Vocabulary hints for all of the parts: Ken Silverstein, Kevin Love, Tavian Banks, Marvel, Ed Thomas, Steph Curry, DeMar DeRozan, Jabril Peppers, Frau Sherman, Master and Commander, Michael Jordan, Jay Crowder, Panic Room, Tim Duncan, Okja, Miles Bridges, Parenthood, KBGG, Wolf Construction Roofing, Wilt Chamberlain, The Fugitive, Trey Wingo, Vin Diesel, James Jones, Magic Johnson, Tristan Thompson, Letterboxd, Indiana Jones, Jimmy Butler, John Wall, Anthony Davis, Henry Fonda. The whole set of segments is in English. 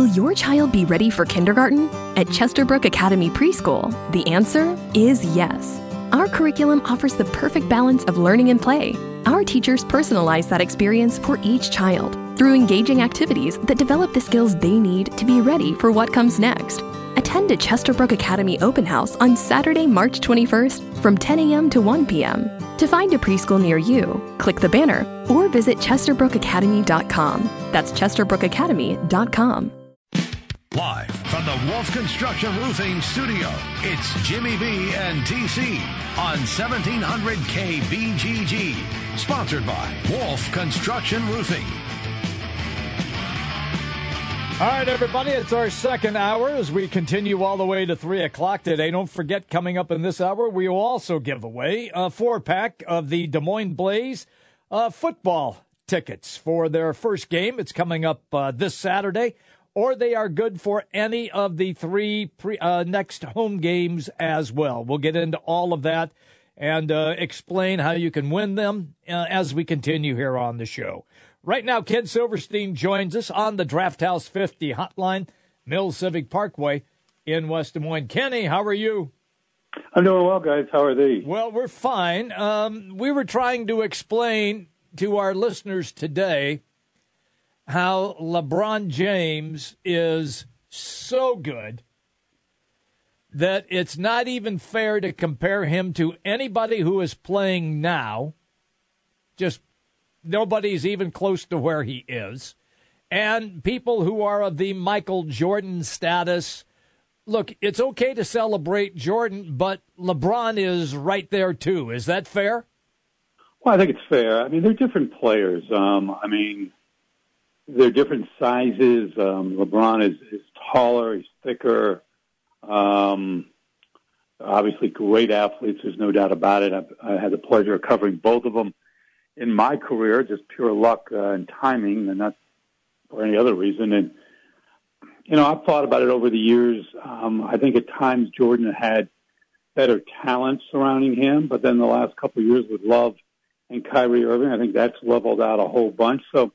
Will your child be ready for kindergarten? At Chesterbrook Academy Preschool, the answer is yes. Our curriculum offers the perfect balance of learning and play. Our teachers personalize that experience for each child through engaging activities that develop the skills they need to be ready for what comes next. Attend a Chesterbrook Academy open house on Saturday, March 21st from 10 a.m. to 1 p.m. To find a preschool near you, click the banner or visit chesterbrookacademy.com. That's chesterbrookacademy.com. Live from the Wolf Construction Roofing Studio, it's Jimmy B and TC on 1700 KBGG, sponsored by Wolf Construction Roofing. All right, everybody, it's our second hour as we continue all the way to 3 o'clock today. Don't forget, coming up in this hour, we will also give away a four-pack of the Des Moines Blaze football tickets for their first game. It's coming up this Saturday. Or they are good for any of the three next home games as well. We'll get into all of that and explain how you can win them as we continue here on the show. Right now, Ken Silverstein joins us on the Draft House 50 hotline, Mills Civic Parkway in West Des Moines. Kenny, how are you? I'm doing well, guys. How are they? Well, we're fine. We were trying to explain to our listeners today how LeBron James is so good that it's not even fair to compare him to anybody who is playing now. Just nobody's even close to where he is. And people who are of the Michael Jordan status, look, it's okay to celebrate Jordan, but LeBron is right there too. Is that fair? Well, I think it's fair. I mean, they're different players. They're different sizes. LeBron is taller. He's thicker. Obviously, great athletes. There's no doubt about it. I had the pleasure of covering both of them in my career, just pure luck and timing, and not for any other reason. And, you know, I've thought about it over the years. I think at times Jordan had better talent surrounding him, but then the last couple of years with Love and Kyrie Irving, I think that's leveled out a whole bunch. So,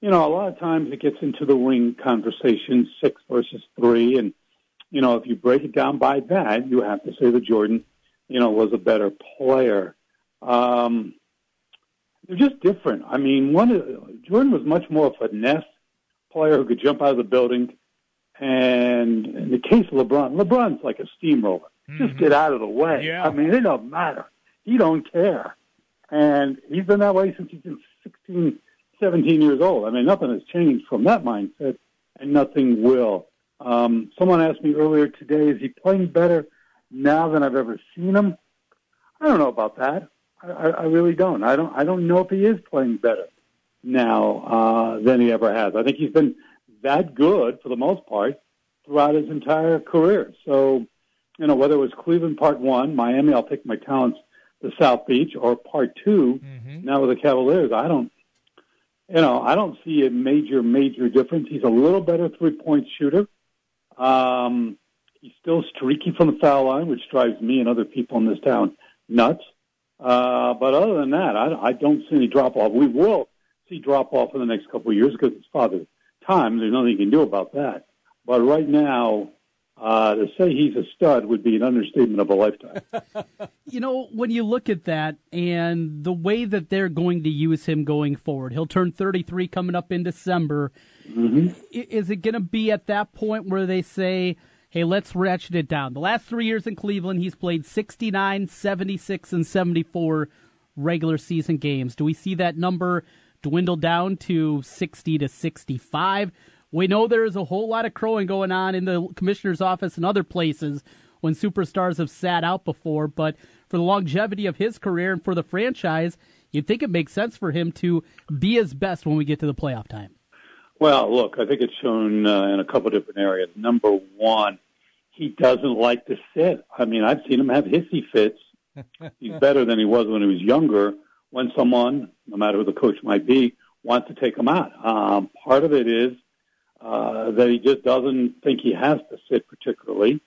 you know, a lot of times it gets into the wing conversation, 6 versus 3. And, you know, if you break it down by that, you have to say that Jordan, you know, was a better player. They're just different. I mean, Jordan was much more of a finesse player who could jump out of the building. And in the case of LeBron's like a steamroller. Mm-hmm. Just get out of the way. Yeah. I mean, it don't matter. He don't care. And he's been that way since he's been 17 years old. I mean, nothing has changed from that mindset, and nothing will. Someone asked me earlier today, is he playing better now than I've ever seen him? I don't know about that. I really don't. I don't know if he is playing better now than he ever has. I think he's been that good, for the most part, throughout his entire career. So, you know, whether it was Cleveland Part 1, Miami, I'll pick my talents, the South Beach, or Part 2, now with the Cavaliers, I don't see a major difference. He's a little better three-point shooter. He's still streaky from the foul line, which drives me and other people in this town nuts. But other than that, I don't see any drop-off. We will see drop-off in the next couple of years because it's father time. There's nothing you can do about that. But right now, to say he's a stud would be an understatement of a lifetime. You know, when you look at that and the way that they're going to use him going forward, he'll turn 33 coming up in December. Mm-hmm. Is it going to be at that point where they say, hey, let's ratchet it down? The last 3 years in Cleveland, he's played 69, 76, and 74 regular season games. Do we see that number dwindle down to 60 to 65? We know there is a whole lot of crowing going on in the commissioner's office and other places when superstars have sat out before, but for the longevity of his career and for the franchise, you'd think it makes sense for him to be his best when we get to the playoff time. Well, look, I think it's shown in a couple different areas. Number one, he doesn't like to sit. I mean, I've seen him have hissy fits. He's better than he was when he was younger, when someone, no matter who the coach might be, wants to take him out. Part of it is that he just doesn't think he has to sit particularly.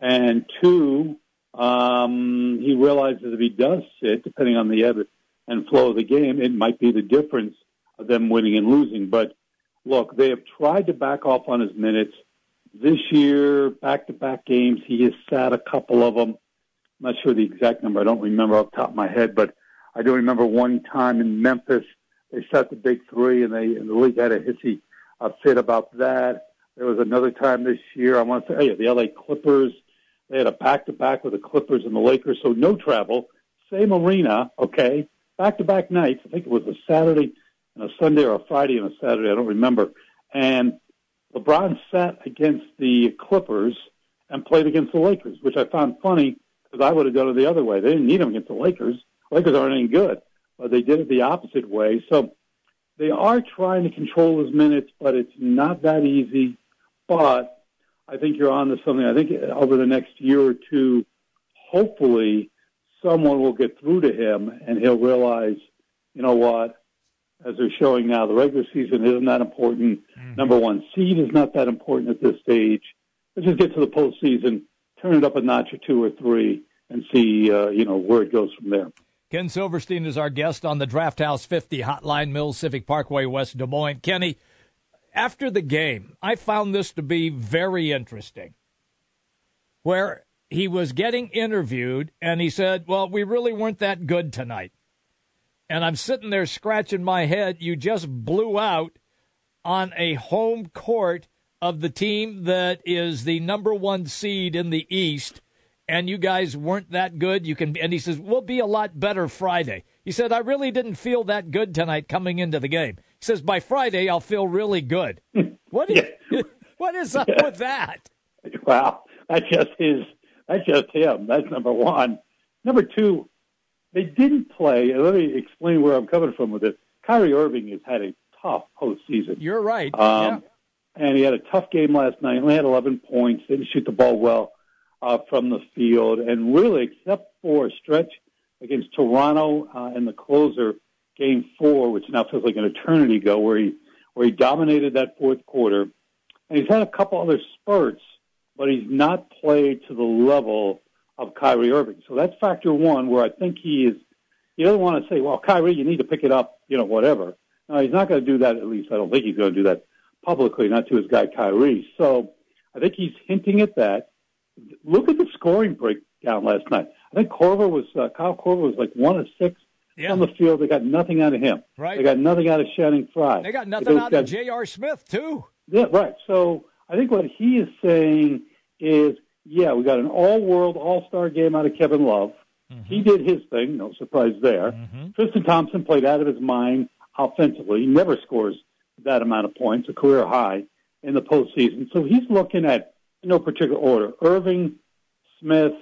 And two, he realizes if he does sit, depending on the ebb and flow of the game, it might be the difference of them winning and losing. But look, they have tried to back off on his minutes. This year, back-to-back games, he has sat a couple of them. I'm not sure the exact number. I don't remember off the top of my head, but I do remember one time in Memphis, they sat the big three, and the league had a hissy fit about that. There was another time this year, I want to say, oh yeah, the L.A. Clippers. They had a back-to-back with the Clippers and the Lakers, so no travel. Same arena, okay, back-to-back nights. I think it was a Saturday and a Sunday or a Friday and a Saturday. I don't remember. And LeBron sat against the Clippers and played against the Lakers, which I found funny because I would have done it the other way. They didn't need him against the Lakers. The Lakers aren't any good, but they did it the opposite way. So they are trying to control his minutes, but it's not that easy. But I think you're on to something. I think over the next year or two, hopefully someone will get through to him and he'll realize, you know what, as they're showing now, the regular season isn't that important. Mm-hmm. Number one seed is not that important at this stage. Let's just get to the postseason, turn it up a notch or two or three, and see where it goes from there. Ken Silverstein is our guest on the Draft House 50 Hotline, Mills Civic Parkway, West Des Moines. Kenny, after the game, I found this to be very interesting, where he was getting interviewed, and he said, well, we really weren't that good tonight. And I'm sitting there scratching my head. You just blew out on a home court of the team that is the number one seed in the East, and you guys weren't that good. And he says, we'll be a lot better Friday. He said, I really didn't feel that good tonight coming into the game. He says, by Friday, I'll feel really good. What is up with that? Wow, that's just him. That's number one. Number two, they didn't play. Let me explain where I'm coming from with it. Kyrie Irving has had a tough postseason. You're right. And he had a tough game last night. He only had 11 points. Didn't shoot the ball well from the field. And really, except for a stretch against Toronto in the closer, Game 4, which now feels like an eternity ago, where he dominated that fourth quarter. And he's had a couple other spurts, but he's not played to the level of Kyrie Irving. So that's factor one, where I think he doesn't want to say, well, Kyrie, you need to pick it up, whatever. No, he's not going to do that, at least I don't think he's going to do that publicly, not to his guy Kyrie. So I think he's hinting at that. Look at the scoring breakdown last night. I think Kyle Korver was like 1 of 6 on the field. They got nothing out of him. Right. They got nothing out of Channing Fry. They got nothing out of J.R. Smith, too. Yeah, right. So I think what he is saying is, yeah, we got an all-world, all-star game out of Kevin Love. Mm-hmm. He did his thing, no surprise there. Mm-hmm. Tristan Thompson played out of his mind offensively. He never scores that amount of points, a career high in the postseason. So he's looking at, in no particular order, Irving, Smith,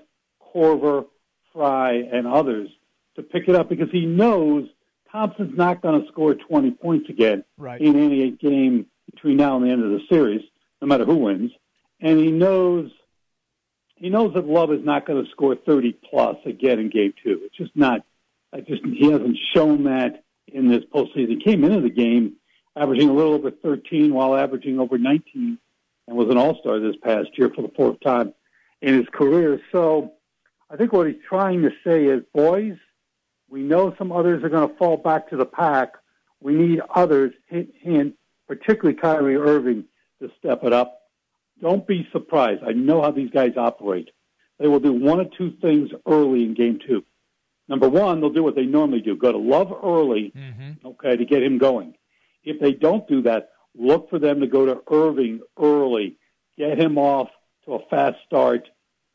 Korver, Fry, and others to pick it up because he knows Thompson's not going to score 20 points again in any game between now and the end of the series, no matter who wins. And he knows that Love is not going to score 30-plus again in Game 2. It's just not he hasn't shown that in this postseason. He came into the game averaging a little over 13 while averaging over 19 and was an all-star this past year for the fourth time in his career. So I think what he's trying to say is, boys, we know some others are going to fall back to the pack. We need others, hint, particularly Kyrie Irving, to step it up. Don't be surprised. I know how these guys operate. They will do one of two things early in Game 2. Number one, they'll do what they normally do, go to Love early, to get him going. If they don't do that, look for them to go to Irving early, get him off to a fast start,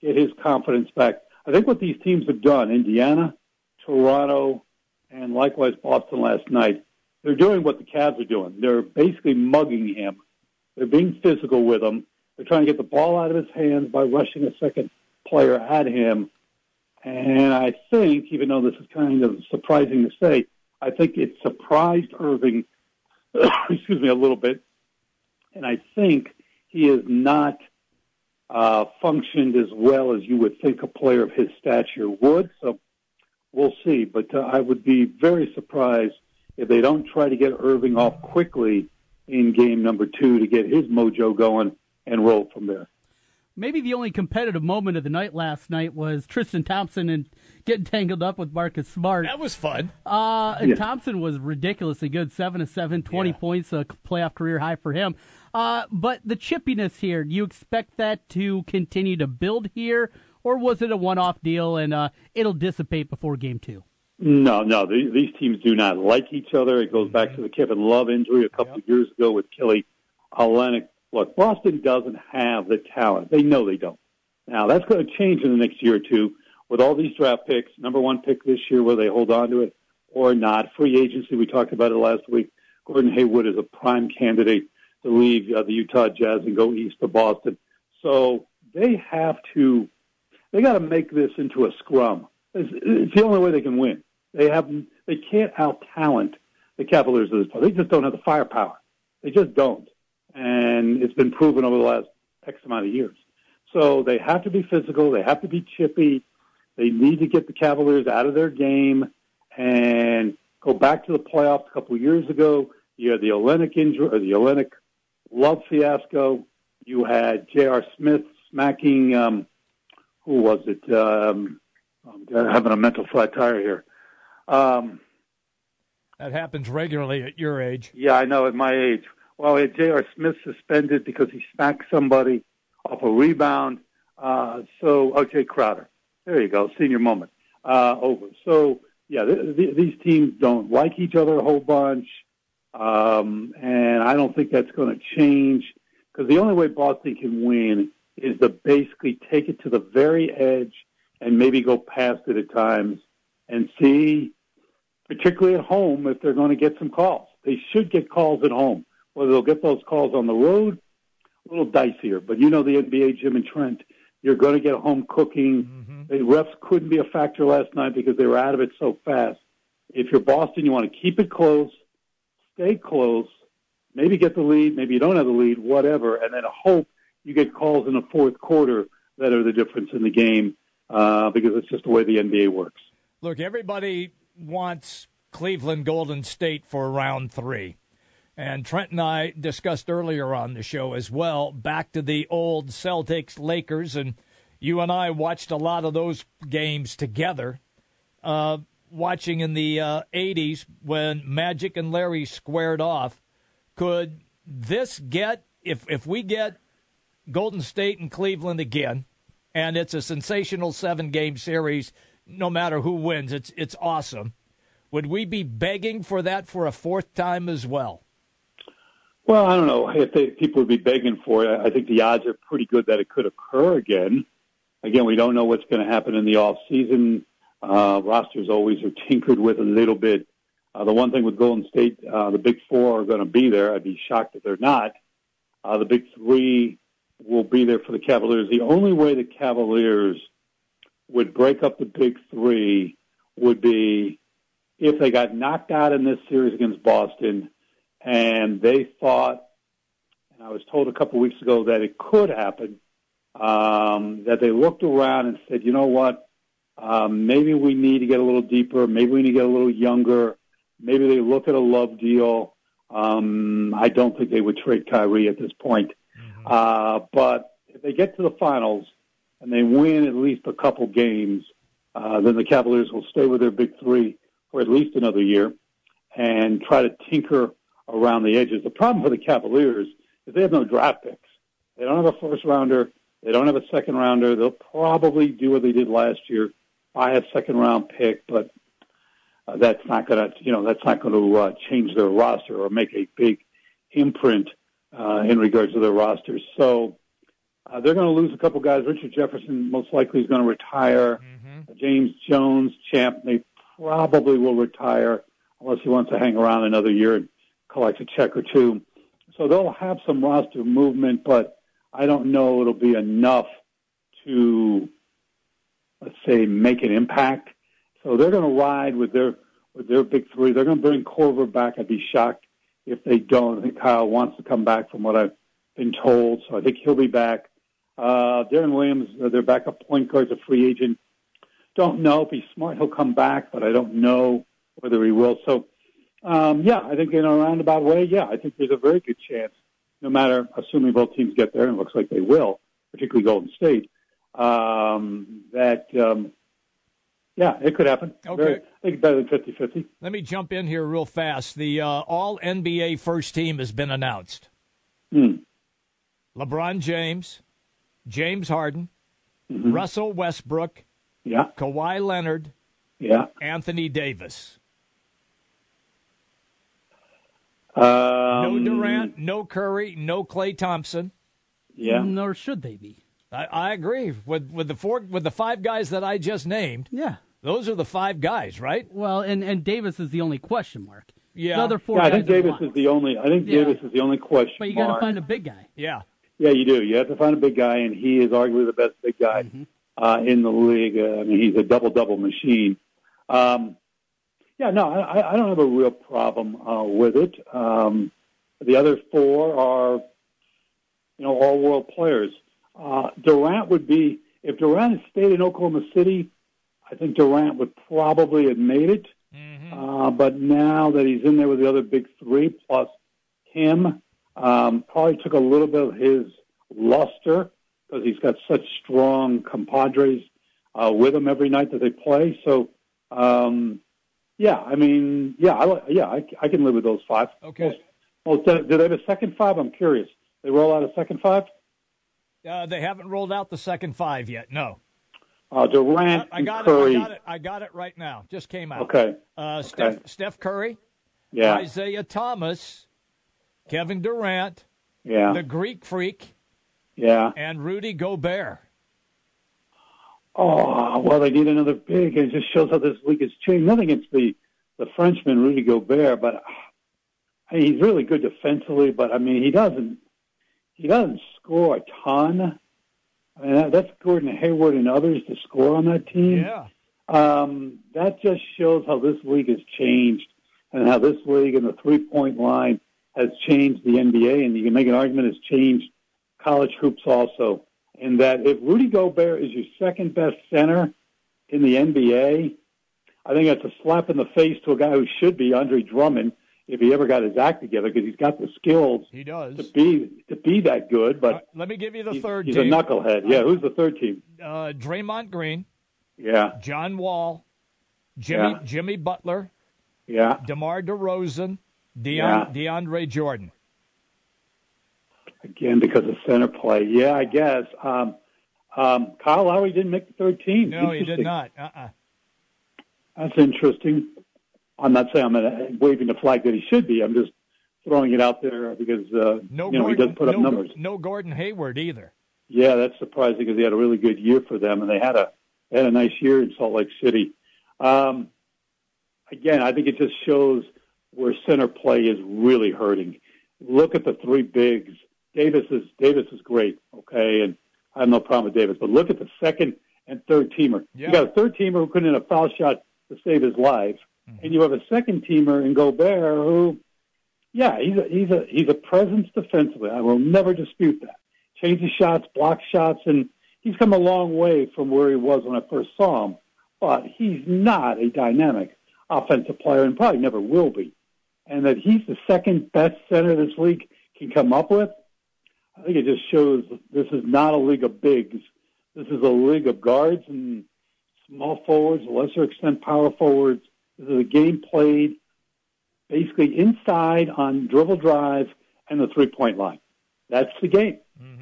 get his confidence back. I think what these teams have done, Indiana, Toronto, and likewise Boston last night, they're doing what the Cavs are doing. They're basically mugging him. They're being physical with him. They're trying to get the ball out of his hands by rushing a second player at him. And I think, even though this is kind of surprising to say, I think it surprised Irving, a little bit. And I think he has not functioned as well as you would think a player of his stature would. So we'll see. But I would be very surprised if they don't try to get Irving off quickly in game number 2 to get his mojo going and roll from there. Maybe the only competitive moment of the night last night was Tristan Thompson and getting tangled up with Marcus Smart. That was fun. And Thompson was ridiculously good, 7 of 7, 20 points, a playoff career high for him. But the chippiness here, do you expect that to continue to build here, or was it a one-off deal and it'll dissipate before Game 2? No. These teams do not like each other. It goes back to the Kevin Love injury a couple of years ago with Kelly Olynyk. Look, Boston doesn't have the talent. They know they don't. Now, that's going to change in the next year or two with all these draft picks, number one pick this year, whether they hold on to it or not. Free agency, we talked about it last week. Gordon Hayward is a prime candidate to leave the Utah Jazz and go east to Boston. So they got to make this into a scrum. It's the only way they can win. They can't out-talent the Cavaliers at this point. They just don't have the firepower. They just don't. And it's been proven over the last X amount of years. So they have to be physical. They have to be chippy. They need to get the Cavaliers out of their game and go back to the playoffs a couple of years ago. You had the Olynyk injury, or the Olynyk Love fiasco. You had J.R. Smith smacking, who was it? I'm having a mental flat tire here. That happens regularly at your age. Yeah, I know, at my age. Well, J.R. Smith suspended because he smacked somebody off a rebound. Jay Crowder. There you go, senior moment over. So, yeah, these teams don't like each other a whole bunch, and I don't think that's going to change because the only way Boston can win is to basically take it to the very edge and maybe go past it at times and see, particularly at home, if they're going to get some calls. They should get calls at home. Whether they'll get those calls on the road, a little dicier. But you know the NBA, Jim and Trent, you're going to get home cooking. Mm-hmm. The refs couldn't be a factor last night because they were out of it so fast. If you're Boston, you want to keep it close, stay close, maybe get the lead, maybe you don't have the lead, whatever, and then hope you get calls in the fourth quarter that are the difference in the game because it's just the way the NBA works. Look, everybody wants Cleveland Golden State for round three. And Trent and I discussed earlier on the show as well, back to the old Celtics, Lakers, and you and I watched a lot of those games together, watching in the 80s when Magic and Larry squared off. Could this get, if we get Golden State and Cleveland again, and it's a sensational 7-game series, no matter who wins, it's awesome, would we be begging for that for a fourth time as well? Well, I don't know if people would be begging for it. I think the odds are pretty good that it could occur again. Again, we don't know what's going to happen in the off season. Rosters always are tinkered with a little bit. The one thing with Golden State, the big four are going to be there. I'd be shocked if they're not. The big three will be there for the Cavaliers. The only way the Cavaliers would break up the big three would be if they got knocked out in this series against Boston. And they thought, and I was told a couple weeks ago that it could happen, that they looked around and said, you know what, maybe we need to get a little deeper. Maybe we need to get a little younger. Maybe they look at a Love deal. I don't think they would trade Kyrie at this point. Mm-hmm. But if they get to the finals and they win at least a couple games, then the Cavaliers will stay with their big three for at least another year and try to tinker around the edges. The problem for the Cavaliers is they have no draft picks. They don't have a first-rounder. They don't have a second-rounder. They'll probably do what they did last year, buy a second-round pick, but that's not going to change their roster or make a big imprint in regards to their roster. So they're going to lose a couple guys. Richard Jefferson most likely is going to retire. Mm-hmm. James Jones, champ, they probably will retire unless he wants to hang around another year and collect a check or two. So they'll have some roster movement, but I don't know it'll be enough to, let's say, make an impact. So they're going to ride with their big three. They're going to bring Korver back. I'd be shocked if they don't. I think Kyle wants to come back from what I've been told, so I think he'll be back. Darren Williams, their backup point guard, is a free agent. Don't know. If he's smart, he'll come back, but I don't know whether he will. So I think in a roundabout way, I think there's a very good chance, no matter, assuming both teams get there, and it looks like they will, particularly Golden State, yeah, it could happen. Okay. I think better than 50-50. Let me jump in here real fast. The All-NBA first team has been announced. LeBron James, James Harden, Russell Westbrook, Kawhi Leonard, Anthony Davis. No Durant, no Curry, no Klay Thompson. Nor should they be. I agree with the five guys that I just named. Yeah. Those are the five guys, right? Well, and Davis is the only question mark. Yeah. The other four guys. I think Davis is the only. Davis is the only question. But you got to find a big guy. Yeah. Yeah, you do. You have to find a big guy, and he is arguably the best big guy in the league. I mean, he's a double-double machine. I don't have a real problem with it. The other four are, all-world players. Durant would be if Durant had stayed in Oklahoma City. I think Durant would probably have made it, but now that he's in there with the other big three plus him, probably took a little bit of his luster because he's got such strong compadres with him every night that they play. So, I can live with those five. Okay. Did they have a second five? I'm curious. They roll out a second five? They haven't rolled out the second five yet. No. Durant and Curry. I got it right now. Just came out. Okay. Steph Curry. Yeah. Isaiah Thomas. Kevin Durant. Yeah. The Greek Freak. Yeah. And Rudy Gobert. Oh, well, they need another big. It just shows how this league has changed. Nothing against the Frenchman, Rudy Gobert, but he's really good defensively, but, he doesn't score a ton. I mean, that's Gordon Hayward and others to score on that team. Yeah. That just shows how this league has changed and how this league and the three-point line has changed the NBA, and you can make an argument has changed college hoops also, in that if Rudy Gobert is your second-best center in the NBA, I think that's a slap in the face to a guy who should be Andre Drummond if he ever got his act together, because he's got the skills to be that good. But let me give you the third team. He's a knucklehead. Yeah, who's the third team? Draymond Green. Yeah. John Wall. Jimmy Butler. Yeah. DeMar DeRozan. DeAndre Jordan. Again, because of center play. Yeah, I guess. Kyle Lowry didn't make the third team. No, he did not. That's interesting. I'm not saying I'm waving the flag that he should be. I'm just throwing it out there because he doesn't put up numbers. No Gordon Hayward either. Yeah, that's surprising because he had a really good year for them, and they had a nice year in Salt Lake City. Again, I think it just shows where center play is really hurting. Look at the three bigs. Davis is great, okay, and I have no problem with Davis. But look at the second and third teamer. Yeah. You got a third teamer who couldn't hit a foul shot to save his life. And you have a second teamer in Gobert who, he's a presence defensively. I will never dispute that. Changes shots, blocks shots, and he's come a long way from where he was when I first saw him. But he's not a dynamic offensive player and probably never will be. And that he's the second best center this league can come up with, I think it just shows this is not a league of bigs. This is a league of guards and small forwards, lesser extent power forwards. This is a game played basically inside on dribble drive and the three-point line. That's the game.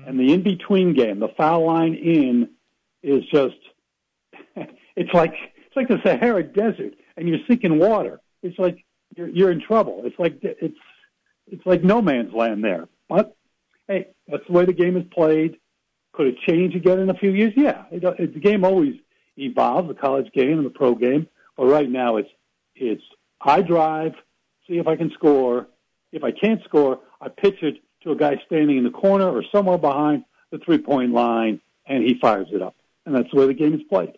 And the in-between game, the foul line in, is just – it's like the Sahara Desert, and you're seeking water. It's like you're in trouble. It's like no man's land there. But, hey, that's the way the game is played. Could it change again in a few years? Yeah. The game always evolves, the college game and the pro game. But right now it's I drive, see if I can score. If I can't score, I pitch it to a guy standing in the corner or somewhere behind the three-point line, and he fires it up. And that's the way the game is played.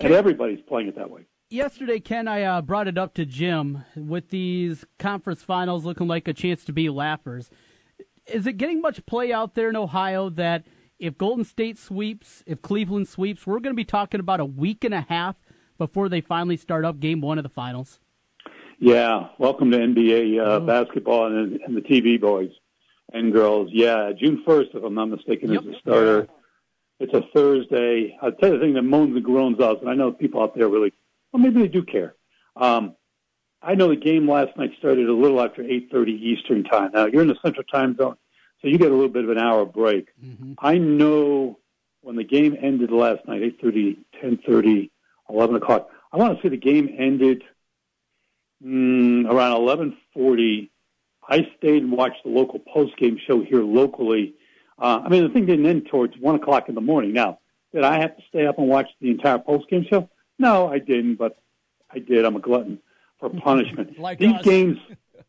And everybody's playing it that way. Yesterday, Ken, I brought it up to Jim with these conference finals looking like a chance to be lappers. Is it getting much play out there in Ohio that if Golden State sweeps, if Cleveland sweeps, we're going to be talking about a week and a half before they finally start up game one of the finals? Yeah, welcome to NBA basketball and the TV boys and girls. Yeah, June 1st, if I'm not mistaken, is the starter. It's a Thursday. I'll tell you the thing that moans and groans us, and I know people out there really, well, maybe they do care. I know the game last night started a little after 8:30 Eastern time. Now, you're in the Central Time Zone, so you get a little bit of an hour break. Mm-hmm. I know when the game ended last night, 8:30, 10:30, 11 o'clock, I want to say the game ended around 11:40. I stayed and watched the local post-game show here locally. I mean, the thing didn't end towards 1 o'clock in the morning. Now, did I have to stay up and watch the entire post-game show? No, I didn't, but I did. I'm a glutton for punishment. Like these us. Games,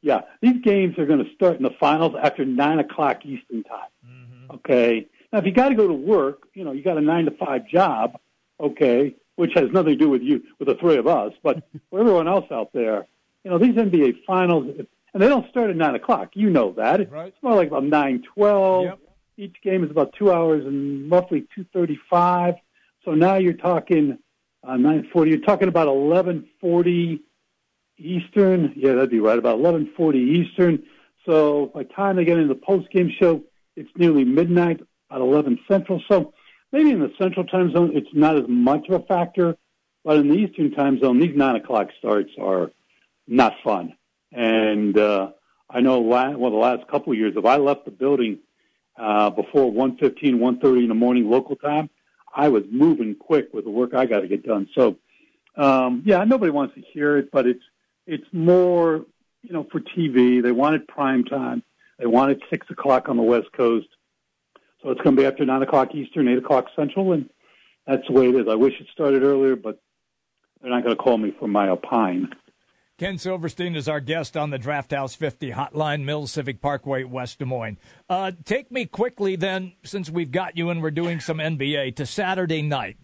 yeah, these games are going to start in the finals after 9 o'clock Eastern time. Mm-hmm. Okay? Now, if you got to go to work, you know, you got a 9-to-5 job, okay, which has nothing to do with you, with the three of us, but for everyone else out there, you know, these NBA finals, and they don't start at 9 o'clock. You know that. Right. It's more like about 9:12. Yep. Each game is about 2 hours and roughly 2:35. So now you're talking 9:40. You're talking about 11:40 Eastern. Yeah, that'd be right, about 11:40 Eastern. So by the time they get into the post-game show, it's nearly midnight at 11 Central. So maybe in the Central time zone, it's not as much of a factor. But in the Eastern time zone, these 9 o'clock starts are not fun. And I know the last couple of years, if I left the building before 1:15, 1:30 in the morning local time, I was moving quick with the work I got to get done. So, yeah, nobody wants to hear it, but it's more, you know, for TV. They wanted prime time. They wanted 6 o'clock on the West Coast. So it's going to be after 9 o'clock Eastern, 8 o'clock Central, and that's the way it is. I wish it started earlier, but they're not going to call me for my opine. Ken Silverstein is our guest on the Draft House 50 Hotline, Mills Civic Parkway, West Des Moines. Take me quickly then, since we've got you and we're doing some NBA, to Saturday night.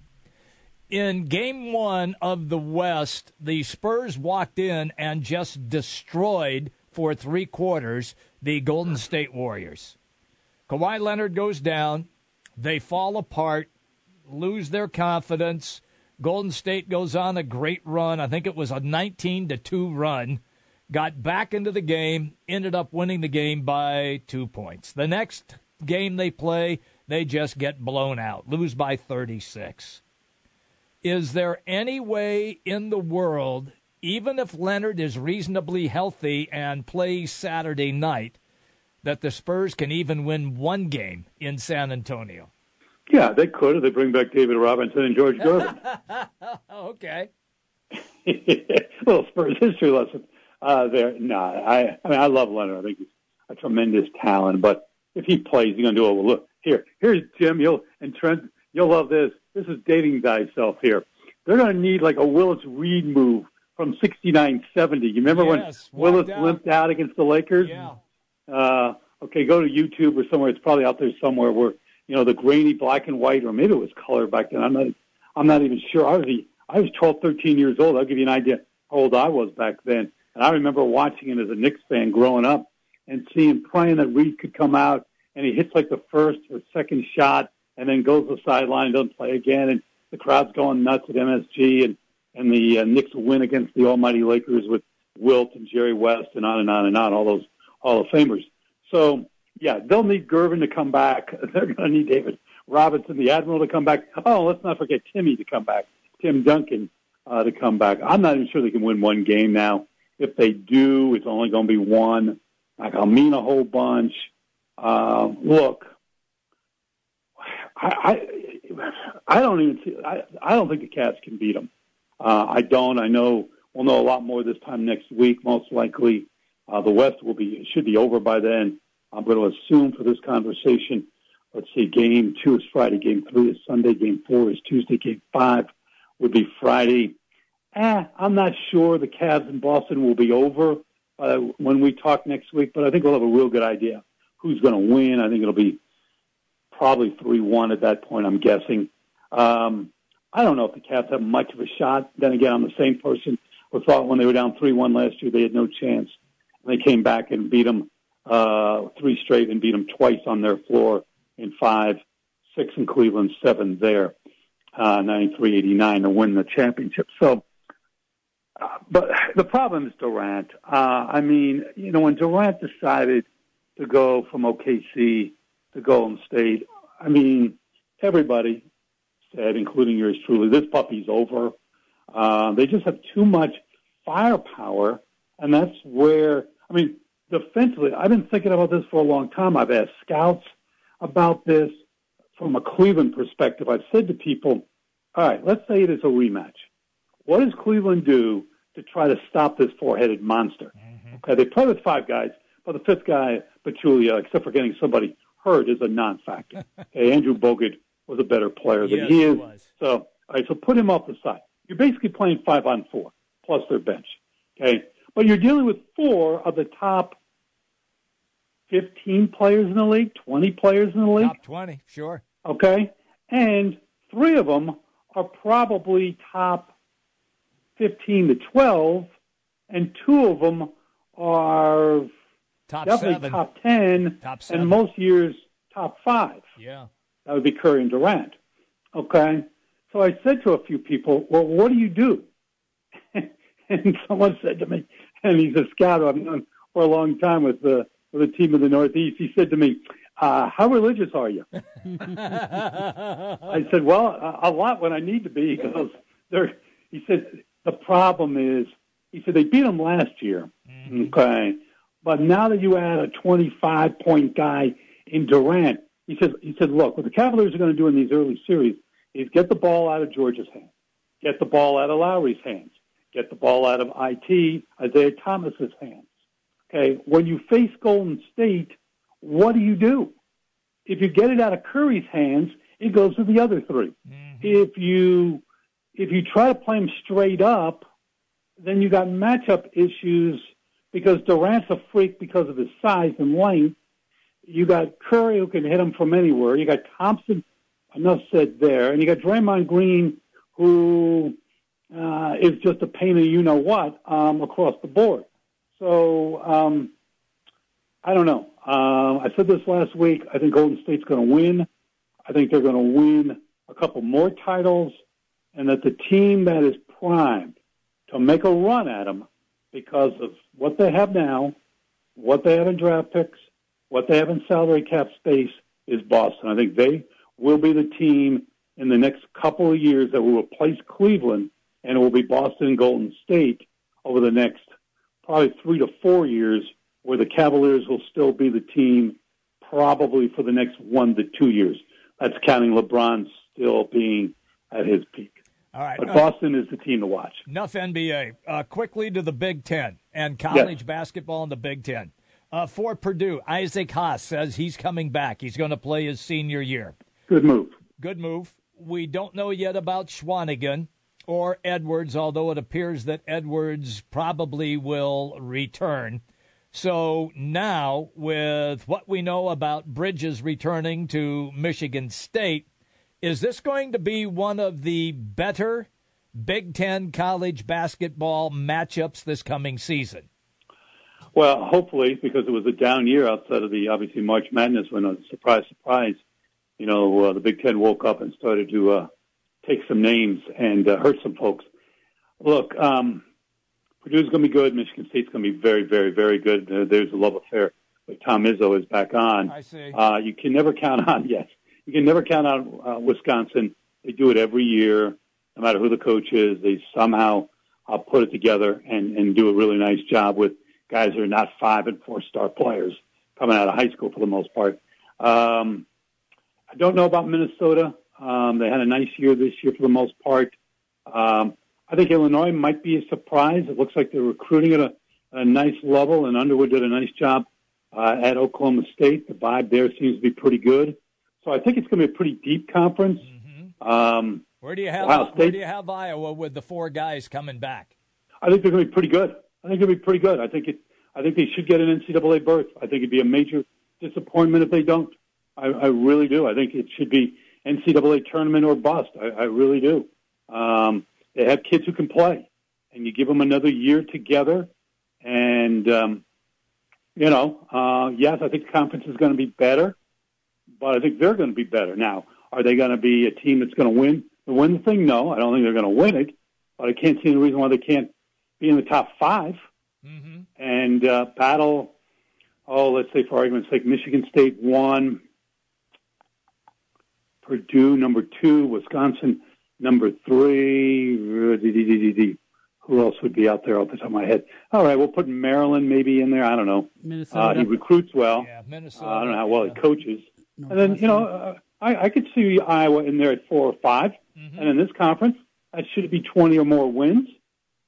In Game 1 of the West, the Spurs walked in and just destroyed for three quarters the Golden State Warriors. Kawhi Leonard goes down. They fall apart, lose their confidence. Golden State goes on a great run. I think it was a 19-2 run. Got back into the game, ended up winning the game by 2 points. The next game they play, they just get blown out, lose by 36. Is there any way in the world, even if Leonard is reasonably healthy and plays Saturday night, that the Spurs can even win one game in San Antonio? Yeah, they could if they bring back David Robinson and George Gervin. Okay. Little Spurs history lesson there. I mean, I love Leonard. I think he's a tremendous talent. But if he plays, he's going to do it. Look, here's Jim, and Trent, you'll love this. This is dating thyself here. They're going to need like a Willis Reed move from 69-70. You remember when Willis limped out against the Lakers? Yeah. Okay, go to YouTube or somewhere. It's probably out there somewhere where, you know, the grainy black and white, or maybe it was color back then. I'm not even sure. I was 12, 13 years old. I'll give you an idea how old I was back then. And I remember watching it as a Knicks fan growing up and praying that Reed could come out and he hits like the first or second shot and then goes to the sideline and doesn't play again. And the crowd's going nuts at MSG and the Knicks win against the almighty Lakers with Wilt and Jerry West and on and on and on, all those Hall of Famers. So, yeah, they'll need Gervin to come back. They're going to need David Robinson, the Admiral, to come back. Oh, let's not forget Timmy to come back, Tim Duncan to come back. I'm not even sure they can win one game now. If they do, it's only going to be one. Like, I'll mean a whole bunch. Look, I don't even see. I don't think the Cavs can beat them. I don't. I know we'll know a lot more this time next week, most likely. The West should be over by then. I'm going to assume for this conversation, let's see, game 2 is Friday, game 3 is Sunday, game 4 is Tuesday, game 5 would be Friday. I'm not sure the Cavs in Boston will be over when we talk next week, but I think we'll have a real good idea who's going to win. I think it'll be probably 3-1 at that point, I'm guessing. I don't know if the Cavs have much of a shot. Then again, I'm the same person who thought when they were down 3-1 last year they had no chance. They came back and beat them 3 straight and beat them twice on their floor in 5-6 in Cleveland, 7 there, 93-89 to win the championship. So, but the problem is Durant. I mean, you know, when Durant decided to go from OKC to Golden State, I mean, everybody said, including yours truly, this puppy's over. They just have too much firepower, and that's where, I mean, defensively, I've been thinking about this for a long time. I've asked scouts about this from a Cleveland perspective. I've said to people, all right, let's say it is a rematch. What does Cleveland do to try to stop this four-headed monster? Mm-hmm. Okay, they play with five guys, but the fifth guy, Pachulia, except for getting somebody hurt, is a non-factor. Okay, Andrew Bogut was a better player than he is. So, all right, so put him off the side. You're basically playing 5-on-4 plus their bench. Okay, but you're dealing with four of the top 15 players in the league, 20 players in the league. Top 20, sure. Okay, and three of them are probably top 15 to 12, and two of them are top definitely seven. Top 10, top seven. And most years top 5. Yeah. That would be Curry and Durant. Okay? So I said to a few people, well, what do you do? And someone said to me, and he's a scout I've known for a long time with the team of the Northeast, he said to me, how religious are you? I said, well, a lot when I need to be. Because he said, the problem is, he said, they beat them last year, mm-hmm. Okay? But now that you add a 25-point guy in Durant, he said, look, what the Cavaliers are going to do in these early series is get the ball out of George's hands, get the ball out of Lowry's hands, get the ball out of IT, Isaiah Thomas's hands. Okay, when you face Golden State, what do? If you get it out of Curry's hands, it goes to the other three. Mm-hmm. If you try to play him straight up, then you got matchup issues because Durant's a freak because of his size and length. You got Curry who can hit him from anywhere. You got Thompson, enough said there, and you got Draymond Green who is just a pain in you know what across the board. So I don't know. I said this last week. I think Golden State's going to win. I think they're going to win a couple more titles, and that the team that is primed to make a run at them because of what they have now, what they have in draft picks, what they have in salary cap space is Boston. I think they will be the team in the next couple of years that will replace Cleveland, and it will be Boston and Golden State over the next probably 3 to 4 years, where the Cavaliers will still be the team probably for the next 1 to 2 years. That's counting LeBron still being at his peak. All right, but Boston is the team to watch. Enough NBA. Quickly to the Big Ten and college basketball in the Big Ten. For Purdue, Isaac Haas says he's coming back. He's going to play his senior year. Good move. We don't know yet about Schwanigan or Edwards, although it appears that Edwards probably will return. So now, with what we know about Bridges returning to Michigan State, is this going to be one of the better Big Ten college basketball matchups this coming season? Well, hopefully, because it was a down year outside of the, obviously, March Madness when, surprise, surprise, you know, the Big Ten woke up and started to take some names and hurt some folks. Look, Purdue's going to be good. Michigan State's going to be very, very, very good. There's a love affair with Tom Izzo is back on. I see. You can never count on, you can never count on Wisconsin. They do it every year. No matter who the coach is, they somehow put it together and do a really nice job with guys who are not 5- and 4-star players coming out of high school for the most part. I don't know about Minnesota. They had a nice year this year for the most part. I think Illinois might be a surprise. It looks like they're recruiting at a nice level, and Underwood did a nice job at Oklahoma State. The vibe there seems to be pretty good. So I think it's going to be a pretty deep conference. Mm-hmm. Where do you have Iowa with the four guys coming back? I think they're going to be pretty good. I think they should get an NCAA berth. I think it'd be a major disappointment if they don't. I really do. I think it should be NCAA tournament or bust. I really do. They have kids who can play, and you give them another year together. And, yes, I think the conference is going to be better, but I think they're going to be better. Now, are they going to be a team that's going to win the thing? No, I don't think they're going to win it, but I can't see any reason why they can't be in the top 5 mm-hmm. and battle, let's say for argument's sake, Michigan State 1, Purdue number 2, Wisconsin number 3. Who else would be out there off the top of my head? All right, we'll put Maryland maybe in there. I don't know. Minnesota. He recruits well. Yeah, Minnesota. I don't know how well he coaches. No, and then, you know, I could see Iowa in there at 4 or 5. Mm-hmm. And in this conference, that should be 20 or more wins.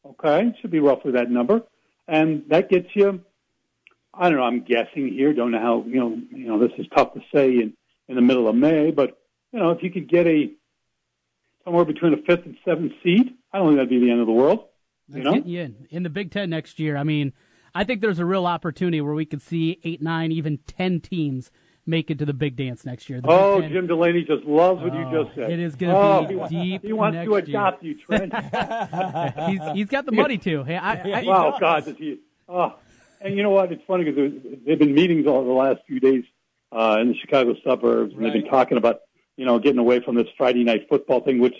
Okay, it should be roughly that number. And that gets you, I don't know, I'm guessing here. Don't know how, you know, this is tough to say in the middle of May. But, you know, if you could get somewhere between a 5th and 7th seed, I don't think that'd be the end of the world. In the Big Ten next year. I mean, I think there's a real opportunity where we could see 8, 9, even 10 teams make it to the big dance next year. Jim Delaney just loves what you just said. It is going to be deep. He wants to adopt you, Trent. He's got the money too. Hey, wow, God, does he? And you know what? It's funny because they've been meetings all the last few days in the Chicago suburbs, and they've been talking about getting away from this Friday night football thing, which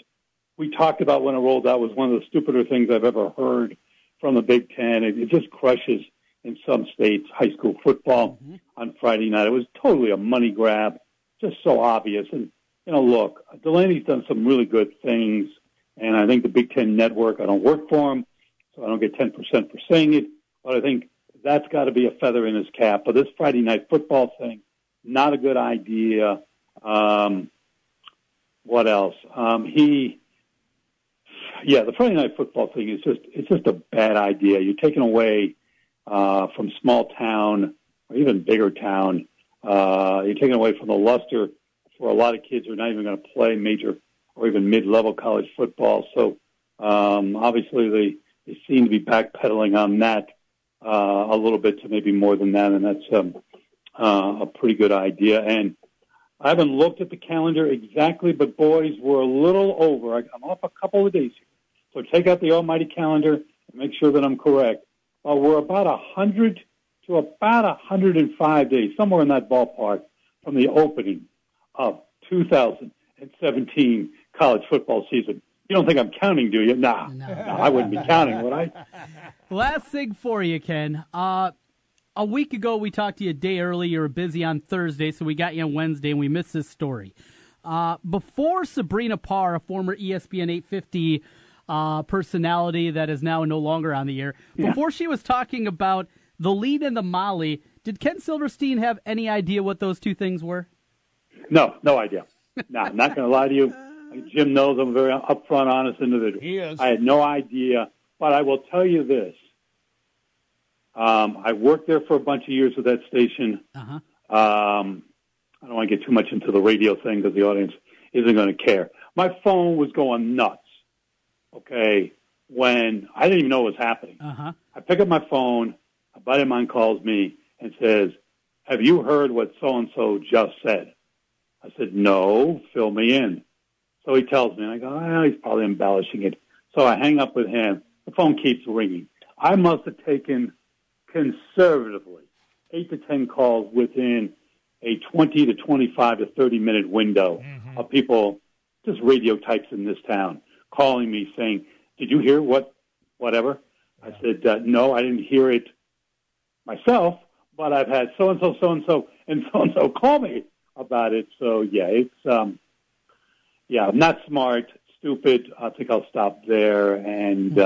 we talked about when it rolled out, was one of the stupider things I've ever heard from the Big Ten. It just crushes, in some states, high school football on Friday night. It was totally a money grab, just so obvious. And, look, Delaney's done some really good things, and I think the Big Ten Network, I don't work for him, so I don't get 10% for saying it, but I think that's got to be a feather in his cap. But this Friday night football thing, not a good idea. What else? The Friday night football thing is just a bad idea. You're taking away from small town or even bigger town. You're taking away from the luster for a lot of kids who are not even going to play major or even mid-level college football. So obviously they seem to be backpedaling on that a little bit to maybe more than that, and that's a pretty good idea. And I haven't looked at the calendar exactly, but, boys, we're a little over. I'm off a couple of days here. So take out the almighty calendar and make sure that I'm correct. We're about 100 to about 105 days, somewhere in that ballpark, from the opening of 2017 college football season. You don't think I'm counting, do you? No, I wouldn't be counting, would I? Last thing for you, Ken. A week ago, we talked to you a day early. You were busy on Thursday, so we got you on Wednesday, and we missed this story. Before Sabrina Parr, a former ESPN 850 personality that is now no longer on the air, before she was talking about the lead and the molly, did Ken Silverstein have any idea what those two things were? No idea. No, I'm not going to lie to you. Jim knows I'm a very upfront, honest individual. He is. I had no idea, but I will tell you this. I worked there for a bunch of years with that station. Uh-huh. I don't want to get too much into the radio thing because the audience isn't going to care. My phone was going nuts, okay, when I didn't even know what was happening. Uh-huh. I pick up my phone, a buddy of mine calls me and says, "Have you heard what so-and-so just said?" I said, "No, fill me in." So he tells me, and I go, he's probably embellishing it. So I hang up with him. The phone keeps ringing. I must have taken conservatively 8 to 10 calls within a 20 to 25 to 30-minute window of people, just radio types in this town, calling me saying, "Did you hear what, whatever?" Yeah. I said, "No, I didn't hear it myself, but I've had so-and-so, so-and-so, and so-and-so call me about it." So, it's, I'm not smart, stupid. I think I'll stop there. And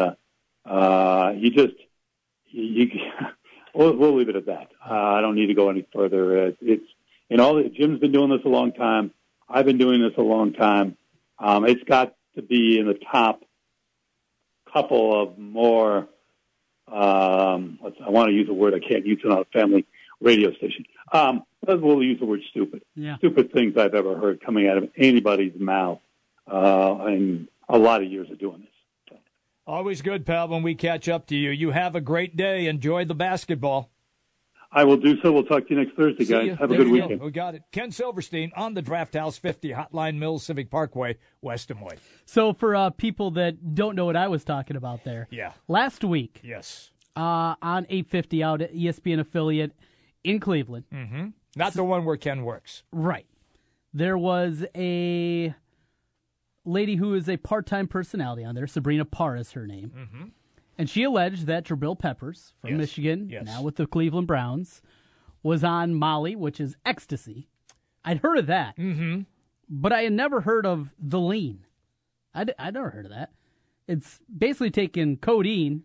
we'll leave it at that. I don't need to go any further. Jim's been doing this a long time. I've been doing this a long time. It's got to be in the top couple of more. I want to use a word I can't use in a family radio station. We'll use the word stupid. Yeah. Stupid things I've ever heard coming out of anybody's mouth. And a lot of years of doing this. Always good, pal, when we catch up to you. You have a great day. Enjoy the basketball. I will do so. We'll talk to you next Thursday, guys. Have a good weekend. We got it. Ken Silverstein on the Draft House 50, Hotline Mills Civic Parkway, West Des Moines. So for people that don't know what I was talking about there, last week on 850 out at ESPN affiliate in Cleveland. Mm-hmm. Not the one where Ken works. Right. There was a lady who is a part-time personality on there, Sabrina Parr is her name, and she alleged that Jabril Peppers from Michigan, now with the Cleveland Browns, was on Molly, which is ecstasy. I'd heard of that, but I had never heard of the lean. I'd never heard of that. It's basically taking codeine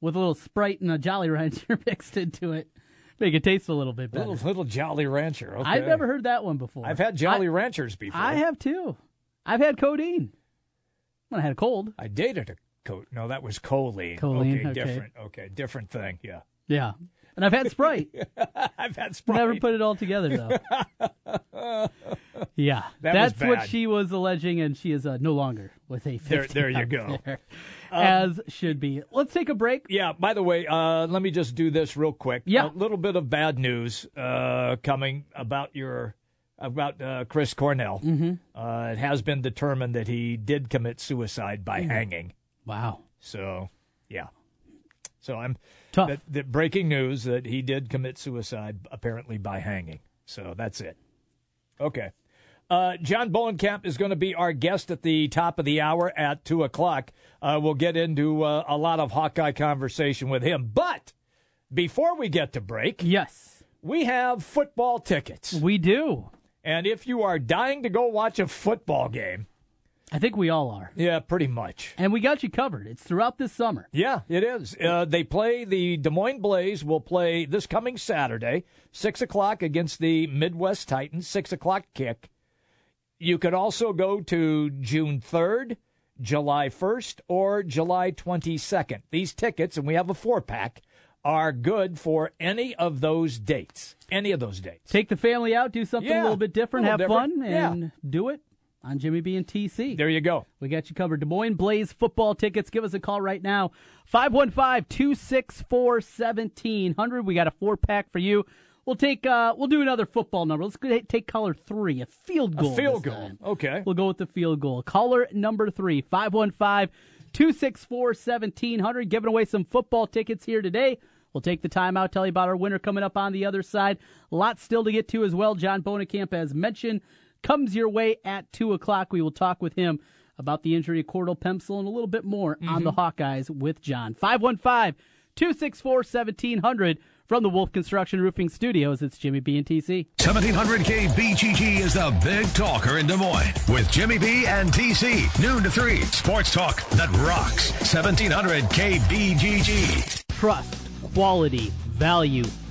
with a little Sprite and a Jolly Rancher mixed into it. Make it taste a little bit better. Little Jolly Rancher. Okay. I've never heard that one before. I've had Jolly Ranchers before. I have too. I've had codeine when I had a cold. I dated a coat. No, that was choline. Choline. Okay. Different. Okay, different thing. Yeah. Yeah. And I've had Sprite. I've had Sprite. Never put it all together, though. Yeah. That's what she was alleging, and she is no longer with a 50. There you go. There, as should be. Let's take a break. Yeah, by the way, let me just do this real quick. Yeah. A little bit of bad news coming about Chris Cornell. Mm-hmm. It has been determined that he did commit suicide by hanging. Wow. So, yeah. So I'm tough. That breaking news that he did commit suicide apparently by hanging. So that's it. Okay. John Bohnenkamp is going to be our guest at the top of the hour at 2 o'clock. We'll get into a lot of Hawkeye conversation with him. But before we get to break, yes, we have football tickets. We do. And if you are dying to go watch a football game, I think we all are. Yeah, pretty much. And we got you covered. It's throughout this summer. Yeah, it is. They play the Des Moines Blaze will play this coming Saturday, 6 o'clock against the Midwest Titans, 6 o'clock kick. You could also go to June 3rd, July 1st, or July 22nd. These tickets, and we have a four-pack, are good for any of those dates. Any of those dates. Take the family out, do something a little bit different, have fun, and do it. On Jimmy B and TC. There you go. We got you covered. Des Moines Blaze football tickets. Give us a call right now. 515-264-1700. We got a four-pack for you. We'll take. We'll do another football number. Let's take caller 3, a field goal. A field goal. Time. Okay. We'll go with the field goal. Caller number 3, 515-264-1700. Giving away some football tickets here today. We'll take the time out, tell you about our winner coming up on the other side. Lots still to get to as well. John Bohnenkamp, as mentioned, comes your way at 2 o'clock. We will talk with him about the injury of Cordell Pemsl and a little bit more on the Hawkeyes with John. 515-264-1700 from the Wolf Construction Roofing Studios. It's Jimmy B and TC. 1700 KBGG is the big talker in Des Moines with Jimmy B and TC. Noon to 3, sports talk that rocks. 1700 KBGG. Trust, quality, value.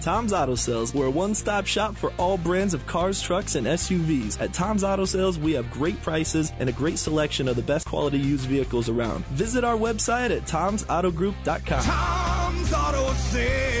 Tom's Auto Sales, we're a one-stop shop for all brands of cars, trucks, and SUVs. At Tom's Auto Sales, we have great prices and a great selection of the best quality used vehicles around. Visit our website at tomsautogroup.com. Tom's Auto Sales.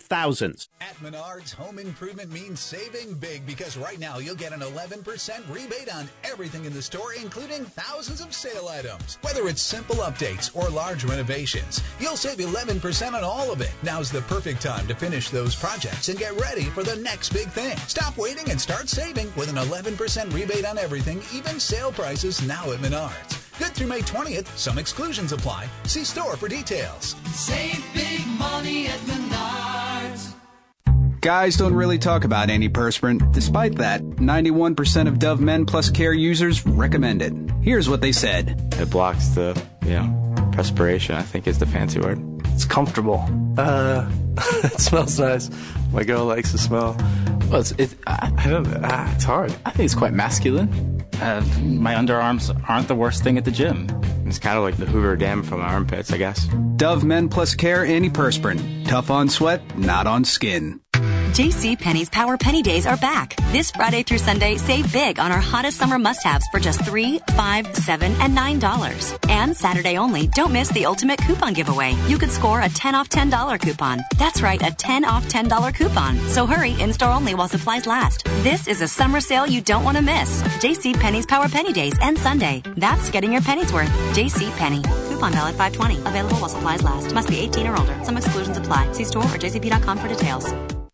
thousands. At Menards, home improvement means saving big, because right now you'll get an 11% rebate on everything in the store, including thousands of sale items. Whether it's simple updates or large renovations, you'll save 11% on all of it. Now's the perfect time to finish those projects and get ready for the next big thing. Stop waiting and start saving with an 11% rebate on everything, even sale prices, now at Menards. Good through May 20th. Some exclusions apply. See store for details. Save big money at Menards. Guys don't really talk about antiperspirant. Despite that, 91% of Dove Men Plus Care users recommend it. Here's what they said. It blocks the, perspiration, I think is the fancy word. It's comfortable. It smells nice. My girl likes the smell. Well, it's hard. I think it's quite masculine. My underarms aren't the worst thing at the gym. It's kind of like the Hoover Dam from armpits, I guess. Dove Men Plus Care Antiperspirant. Tough on sweat, not on skin. JCPenney's Power Penny Days are back. This Friday through Sunday, save big on our hottest summer must-haves for just $3, $5, $7, and $9. And Saturday only, don't miss the ultimate coupon giveaway. You could score a 10 off $10 coupon. That's right, a 10 off $10 coupon. So hurry, in-store only while supplies last. This is a summer sale you don't want to miss. JCPenney's Power Penny Days and Sunday. That's getting your pennies worth. JCPenney. Coupon valid 5/20. Available while supplies last. Must be 18 or older. Some exclusions apply. See store or jcp.com for details.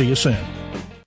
See you soon.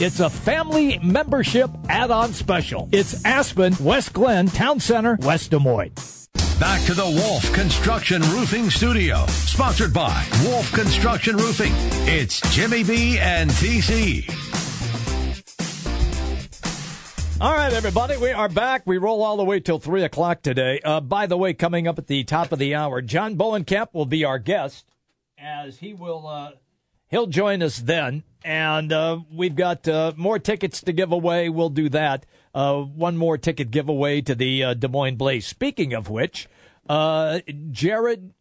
It's a family membership add-on special. It's Aspen, West Glen, Town Center, West Des Moines. Back to the Wolf Construction Roofing Studio, sponsored by Wolf Construction Roofing. It's Jimmy B and TC. All right, everybody, we are back. We roll all the way till 3 o'clock today. By the way, coming up at the top of the hour, John Bohnenkamp will be our guest, as he will... He'll join us then, and we've got more tickets to give away. We'll do that. One more ticket giveaway to the Des Moines Blaze. Speaking of which, Jared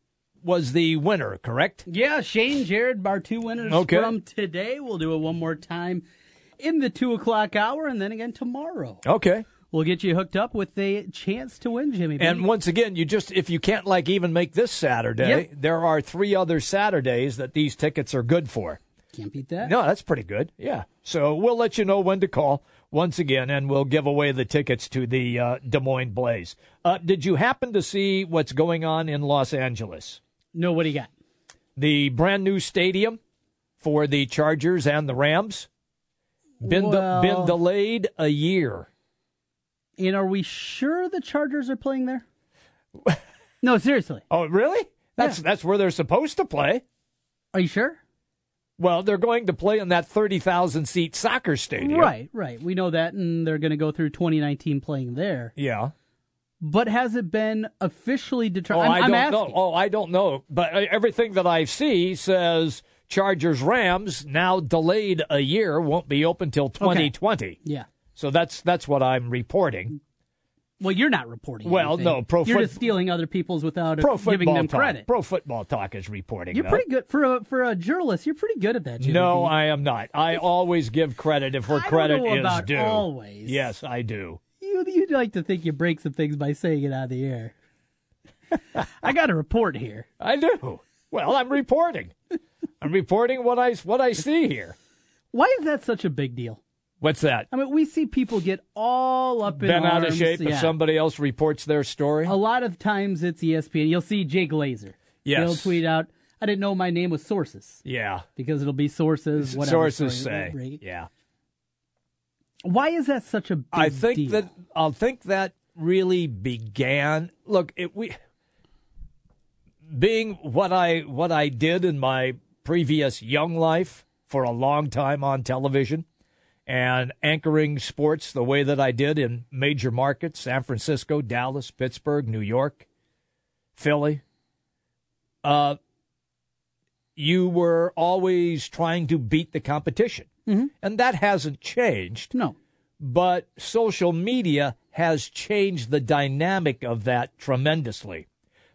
was the winner, correct? Yeah, Shane, Jared, our two winners from today. We'll do it one more time in the 2 o'clock hour and then again tomorrow. Okay. We'll get you hooked up with a chance to win, Jimmy. And once again, you just if you can't like even make this Saturday, there are 3 other Saturdays that these tickets are good for. Can't beat that. No, that's pretty good. Yeah. So we'll let you know when to call once again, and we'll give away the tickets to the Des Moines Blaze. Did you happen to see what's going on in Los Angeles? No, what do you got? The brand new stadium for the Chargers and the Rams been delayed a year. And are we sure the Chargers are playing there? No, seriously. Oh, really? That's where they're supposed to play. Are you sure? Well, they're going to play in that 30,000-seat soccer stadium. Right, right. We know that, and they're going to go through 2019 playing there. Yeah. But has it been officially determined? Oh, I don't know. Oh, I don't know. But everything that I see says Chargers-Rams, now delayed a year, won't be open till 2020. Okay. Yeah. So that's what I'm reporting. Well, you're not reporting anything. Well, no. You're just stealing other people's without giving them credit. Pro Football Talk is reporting. You're pretty good. For a journalist, you're pretty good at that. Jimmy No, B. I am not. I always give credit if where credit is due. Always. Yes, I do. You'd like to think you break some things by saying it out of the air. I got a report here. I do. Well, I'm reporting. I'm reporting what I see here. Why is that such a big deal? What's that? I mean, we see people get all up in arms. Bent out of shape if somebody else reports their story. A lot of times it's ESPN. You'll see Jay Glazer. Yes. He'll tweet out, I didn't know my name was Sources. Yeah. Because it'll be Sources, whatever. Sources say. Right? Yeah. Why is that such a big deal? I think that really began. Look, being what I did in my previous young life for a long time on television and anchoring sports the way that I did in major markets, San Francisco, Dallas, Pittsburgh, New York, Philly. You were always trying to beat the competition. Mm-hmm. And that hasn't changed. No. But social media has changed the dynamic of that tremendously.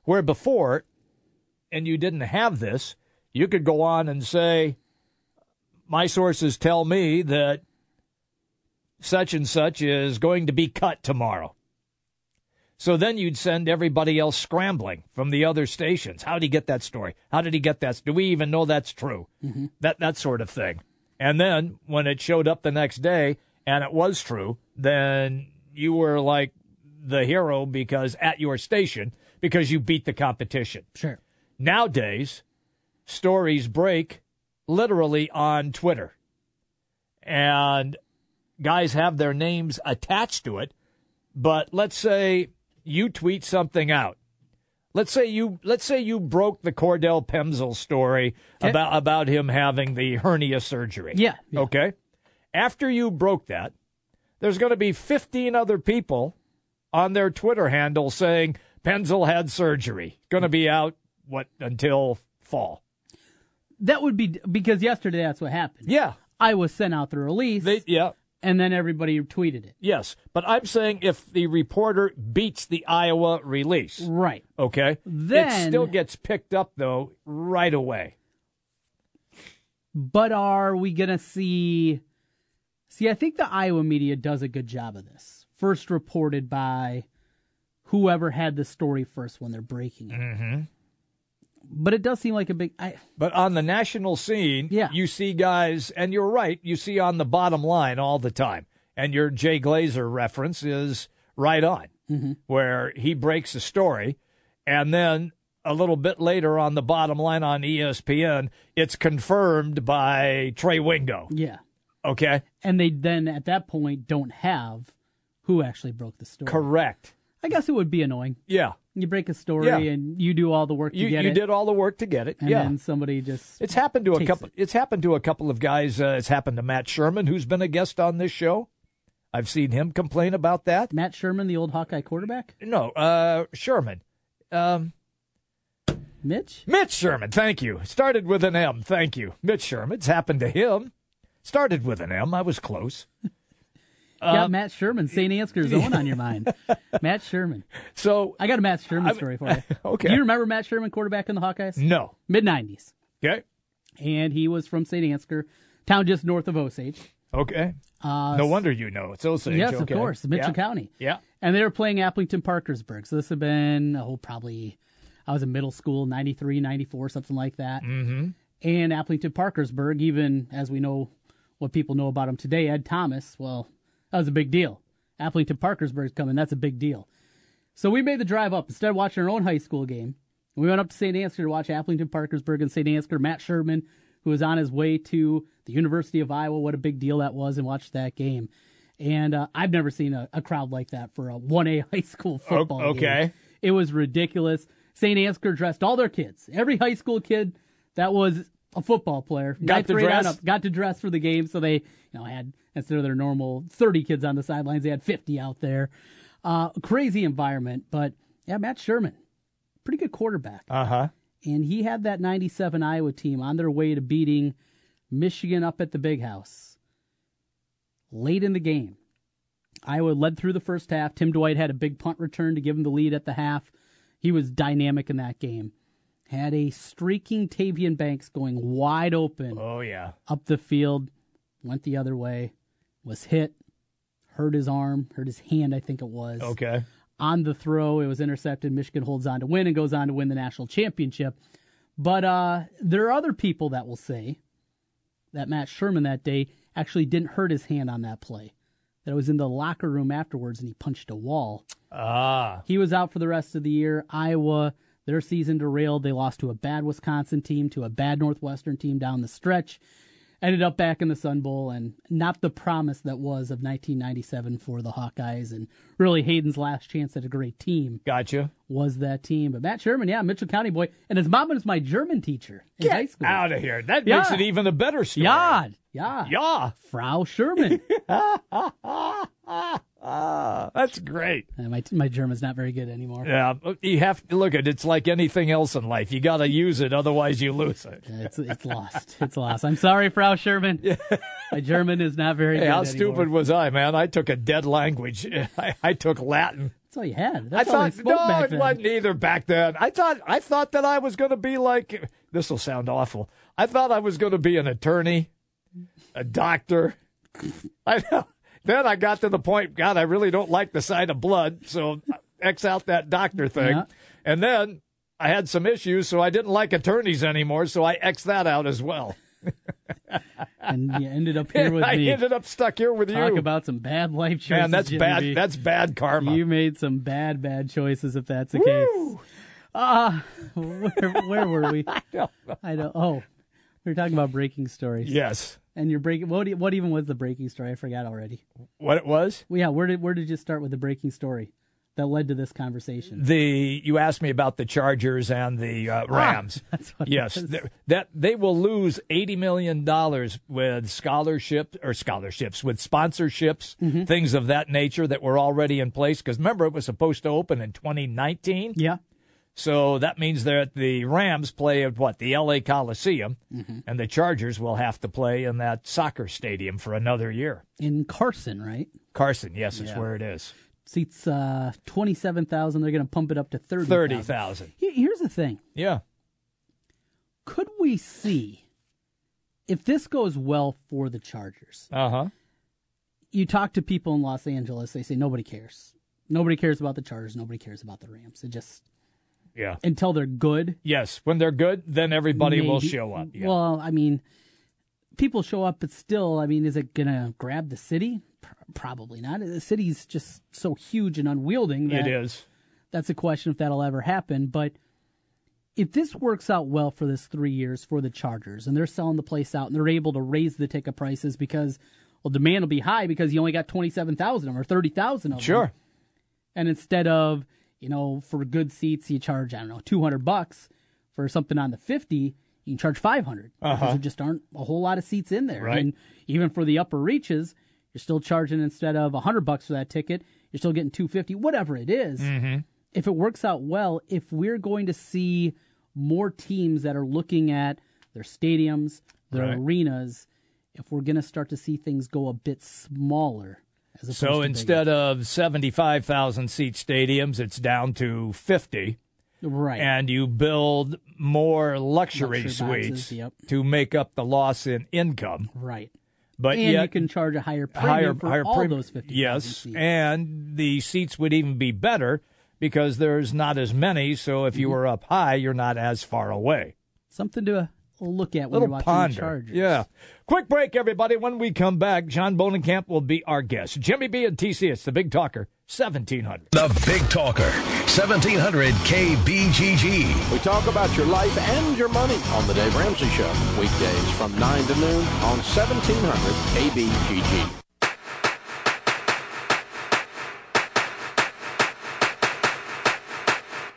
Where before, and you didn't have this, you could go on and say, my sources tell me that such and such is going to be cut tomorrow. So then you'd send everybody else scrambling from the other stations. How did he get that story? How did he get that? Do we even know that's true? Mm-hmm. That sort of thing. And then when it showed up the next day and it was true, then you were like the hero because at your station because you beat the competition. Sure. Nowadays, stories break literally on Twitter. And guys have their names attached to it. But let's say you tweet something out. Let's say you broke the Cordell Pemsl story about him having the hernia surgery. Yeah. Okay? After you broke that, there's going to be 15 other people on their Twitter handle saying Pemsl had surgery. Going to be out until fall. That would be because yesterday that's what happened. Yeah. I was sent out the release. And then everybody tweeted it. Yes, but I'm saying if the reporter beats the Iowa release. Right. Okay? Then, it still gets picked up, though, right away. But are we going to see... See, I think the Iowa media does a good job of this. First reported by whoever had the story first when they're breaking it. Mm-hmm. But it does seem like a big... But on the national scene, You see guys, and you're right, you see on the bottom line all the time. And your Jay Glazer reference is right on, mm-hmm. where he breaks a story, and then a little bit later on the bottom line on ESPN, it's confirmed by Trey Wingo. Yeah. Okay? And they then, at that point, don't have who actually broke the story. Correct. I guess it would be annoying. Yeah. You break a story and you do all the work to get it. You did all the work to get it. And then somebody just It's happened to a couple it. It's happened to a couple of guys. It's happened to Matt Sherman, who's been a guest on this show. I've seen him complain about that. Matt Sherman, the old Hawkeye quarterback? No, Sherman. Mitch Sherman, thank you. Started with an M, thank you. Mitch Sherman. It's happened to him. Started with an M. I was close. Got Matt Sherman, St. Ansgar's own on your mind. Matt Sherman. So I got a Matt Sherman story for you. Okay. Do you remember Matt Sherman, quarterback in the Hawkeyes? No. Mid-90s. Okay. And he was from St. Ansgar, town just north of Osage. Okay. No wonder you know it's Osage. Yes, okay. Of course, Mitchell County. Yeah. And they were playing Appleton-Parkersburg. So this had been, probably, I was in middle school, 93, 94, something like that. Mm-hmm. And Appleton-Parkersburg, even as we know what people know about him today, Ed Thomas, that was a big deal. Appleton-Parkersburg's coming. That's a big deal. So we made the drive up. Instead of watching our own high school game, we went up to St. Ansgar to watch Appleton-Parkersburg and St. Ansgar. Matt Sherman, who was on his way to the University of Iowa, what a big deal that was, and watched that game. And I've never seen a crowd like that for a 1A high school football game. It was ridiculous. St. Ansgar dressed all their kids. Every high school kid that was a football player. Got to dress. Got to dress for the game, so they had... Instead of their normal 30 kids on the sidelines, they had 50 out there. Crazy environment, but Matt Sherman, pretty good quarterback. Uh-huh. And he had that 97 Iowa team on their way to beating Michigan up at the Big House. Late in the game, Iowa led through the first half. Tim Dwight had a big punt return to give him the lead at the half. He was dynamic in that game. Had a streaking Tavian Banks going wide open up the field. Went the other way. Was hit, hurt his hand, I think it was. Okay. On the throw, it was intercepted. Michigan holds on to win and goes on to win the national championship. But there are other people that will say that Matt Sherman that day actually didn't hurt his hand on that play. That it was in the locker room afterwards and he punched a wall. He was out for the rest of the year. Iowa, Their season derailed. They lost to a bad Wisconsin team, to a bad Northwestern team down the stretch. Ended up back in the Sun Bowl, and not the promise that was of 1997 for the Hawkeyes. And really, Hayden's last chance at a great team. Gotcha. Was that team. But Matt Sherman, yeah, Mitchell County boy. And his mom was my German teacher in high school. Get out of here. That makes it even a better story. Yeah. Frau Sherman. That's great. And my German's not very good anymore. Yeah, you have to look at it. It's like anything else in life. You got to use it, otherwise you lose it. It's lost. It's lost. I'm sorry, Frau Sherman. Yeah. My German is not very good anymore. How stupid was I, man? I took a dead language. I took Latin. That's all you had. That's all I thought. No, back then. It wasn't either back then. I thought that I was going to be like. This will sound awful. I thought I was going to be an attorney, a doctor. I know. Then I got to the point, God, I really don't like the sight of blood, so X out that doctor thing. Yeah. And then I had some issues, so I didn't like attorneys anymore, so I X that out as well. And you ended up here with me. I ended up stuck here with you. Talk about some bad life choices. Man, that's bad. That's bad karma. You made some bad choices if that's the case. Where were we? I don't know. Oh, we were talking about breaking stories. Yes. And you're breaking. What even was the breaking story? I forgot already. What it was? Well, yeah. Where did you start with the breaking story that led to this conversation? You asked me about the Chargers and the Rams. That's what it was. That they will lose $80 million with scholarships, with sponsorships, things of that nature that were already in place. Because remember, it was supposed to open in 2019. Yeah. So that means that the Rams play at, the L.A. Coliseum, and the Chargers will have to play in that soccer stadium for another year. In Carson, right? Carson, yes, is where it is. Seats 27,000. They're going to pump it up to 30,000. 30,000. Here's the thing. Yeah. Could we see, if this goes well for the Chargers, you talk to people in Los Angeles, they say nobody cares. Nobody cares about the Chargers. Nobody cares about the Rams. It just... Yeah. Until they're good. Yes. When they're good, then everybody will show up. Yeah. Well, I mean, people show up, but still, I mean, is it going to grab the city? Probably not. The city's just so huge and unwielding. That it is. That's a question if that'll ever happen. But if this works out well for this 3 years for the Chargers, and they're selling the place out, and they're able to raise the ticket prices because, well, demand will be high because you only got 27,000 of them or 30,000 of them. Sure. And instead of... You know, for good seats, you charge, I don't know, $200. For something on the 50, you can charge $500. Because there just aren't a whole lot of seats in there. Right. And even for the upper reaches, you're still charging, instead of $100 for that ticket, you're still getting $250, whatever it is. If it works out well, if we're going to see more teams that are looking at their stadiums, their arenas, if we're going to start to see things go a bit smaller. So instead of 75,000-seat stadiums, it's down to 50. Right. And you build more luxury suites boxes, to make up the loss in income. Right. But you can charge a higher premium for all those 50,000 seats. Yes, and the seats would even be better because there's not as many, so if you were up high, you're not as far away. Something to... look at when you're watching the Chargers. Yeah. Quick break, everybody. When we come back, John Bohnenkamp will be our guest. Jimmy B and TC, it's The Big Talker, 1700. The Big Talker, 1700 KBGG. We talk about your life and your money on The Dave Ramsey Show. Weekdays from 9 to noon on 1700 KBGG.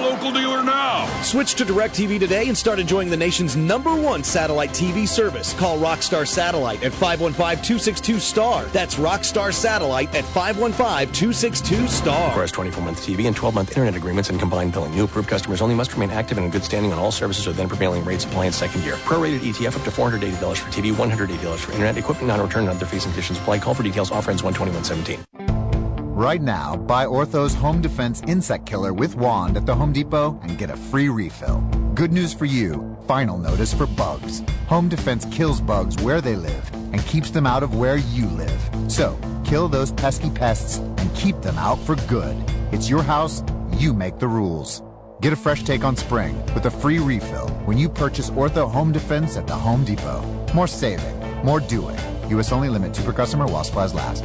local dealer now. Switch to DirecTV today and start enjoying the nation's #1 satellite TV service. Call Rockstar Satellite at 515-262-STAR. That's Rockstar Satellite at 515-262-STAR. Requires 24-month TV and 12-month internet agreements and combined billing. New approved customers only must remain active and in good standing on all services or then prevailing rates apply in second year. Prorated ETF up to $480 for TV, $180 for internet, equipment non-return and other fees and conditions apply. Call for details. Offer ends 1/21/17. Right now, buy Ortho's Home Defense Insect Killer with Wand at the Home Depot and get a free refill. Good news for you, final notice for bugs. Home Defense kills bugs where they live and keeps them out of where you live. So, kill those pesky pests and keep them out for good. It's your house, you make the rules. Get a fresh take on spring with a free refill when you purchase Ortho Home Defense at the Home Depot. More saving, more doing. U.S. only, limit 2 per customer while supplies last.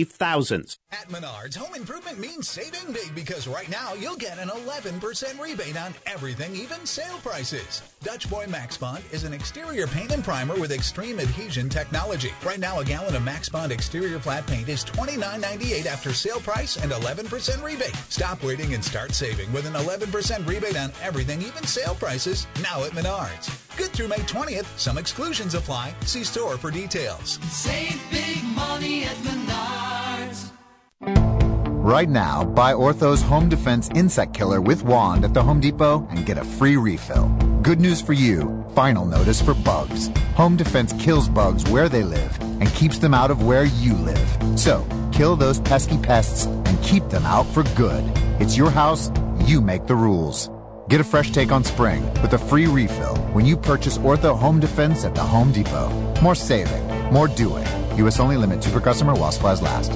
Thousands. At Menards, home improvement means saving big because right now you'll get an 11% rebate on everything, even sale prices. Dutch Boy Max Bond is an exterior paint and primer with extreme adhesion technology. Right now, a gallon of Max Bond exterior flat paint is $29.98 after sale price and 11% rebate. Stop waiting and start saving with an 11% rebate on everything, even sale prices, now at Menards. Good through May 20th. Some exclusions apply. See store for details. Save big money at Menards. Right now, buy Ortho's Home Defense Insect Killer with Wand at the Home Depot and get a free refill. Good news for you, final notice for bugs. Home Defense kills bugs where they live and keeps them out of where you live. So, kill those pesky pests and keep them out for good. It's your house, you make the rules. Get a fresh take on spring with a free refill when you purchase Ortho Home Defense at the Home Depot. More saving, more doing. U.S. only, limit 2 per customer while supplies last.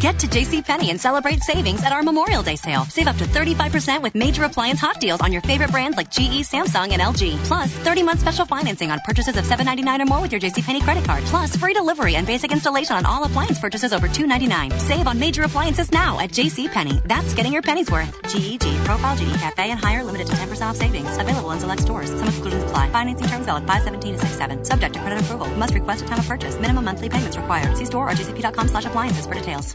Get to JCPenney and celebrate savings at our Memorial Day sale. Save up to 35% with major appliance hot deals on your favorite brands like GE, Samsung, and LG. Plus, 30-month special financing on purchases of $7.99 or more with your JCPenney credit card. Plus, free delivery and basic installation on all appliance purchases over $2.99. Save on major appliances now at JCPenney. That's getting your pennies worth. GEG, Profile GE, Cafe, and higher, limited to 10% off savings. Available in select stores. Some exclusions apply. Financing terms valid 5/17 to 6/7. Subject to credit approval. Must request at time of purchase. Minimum monthly payments required. See store or jcp.com/appliances for details.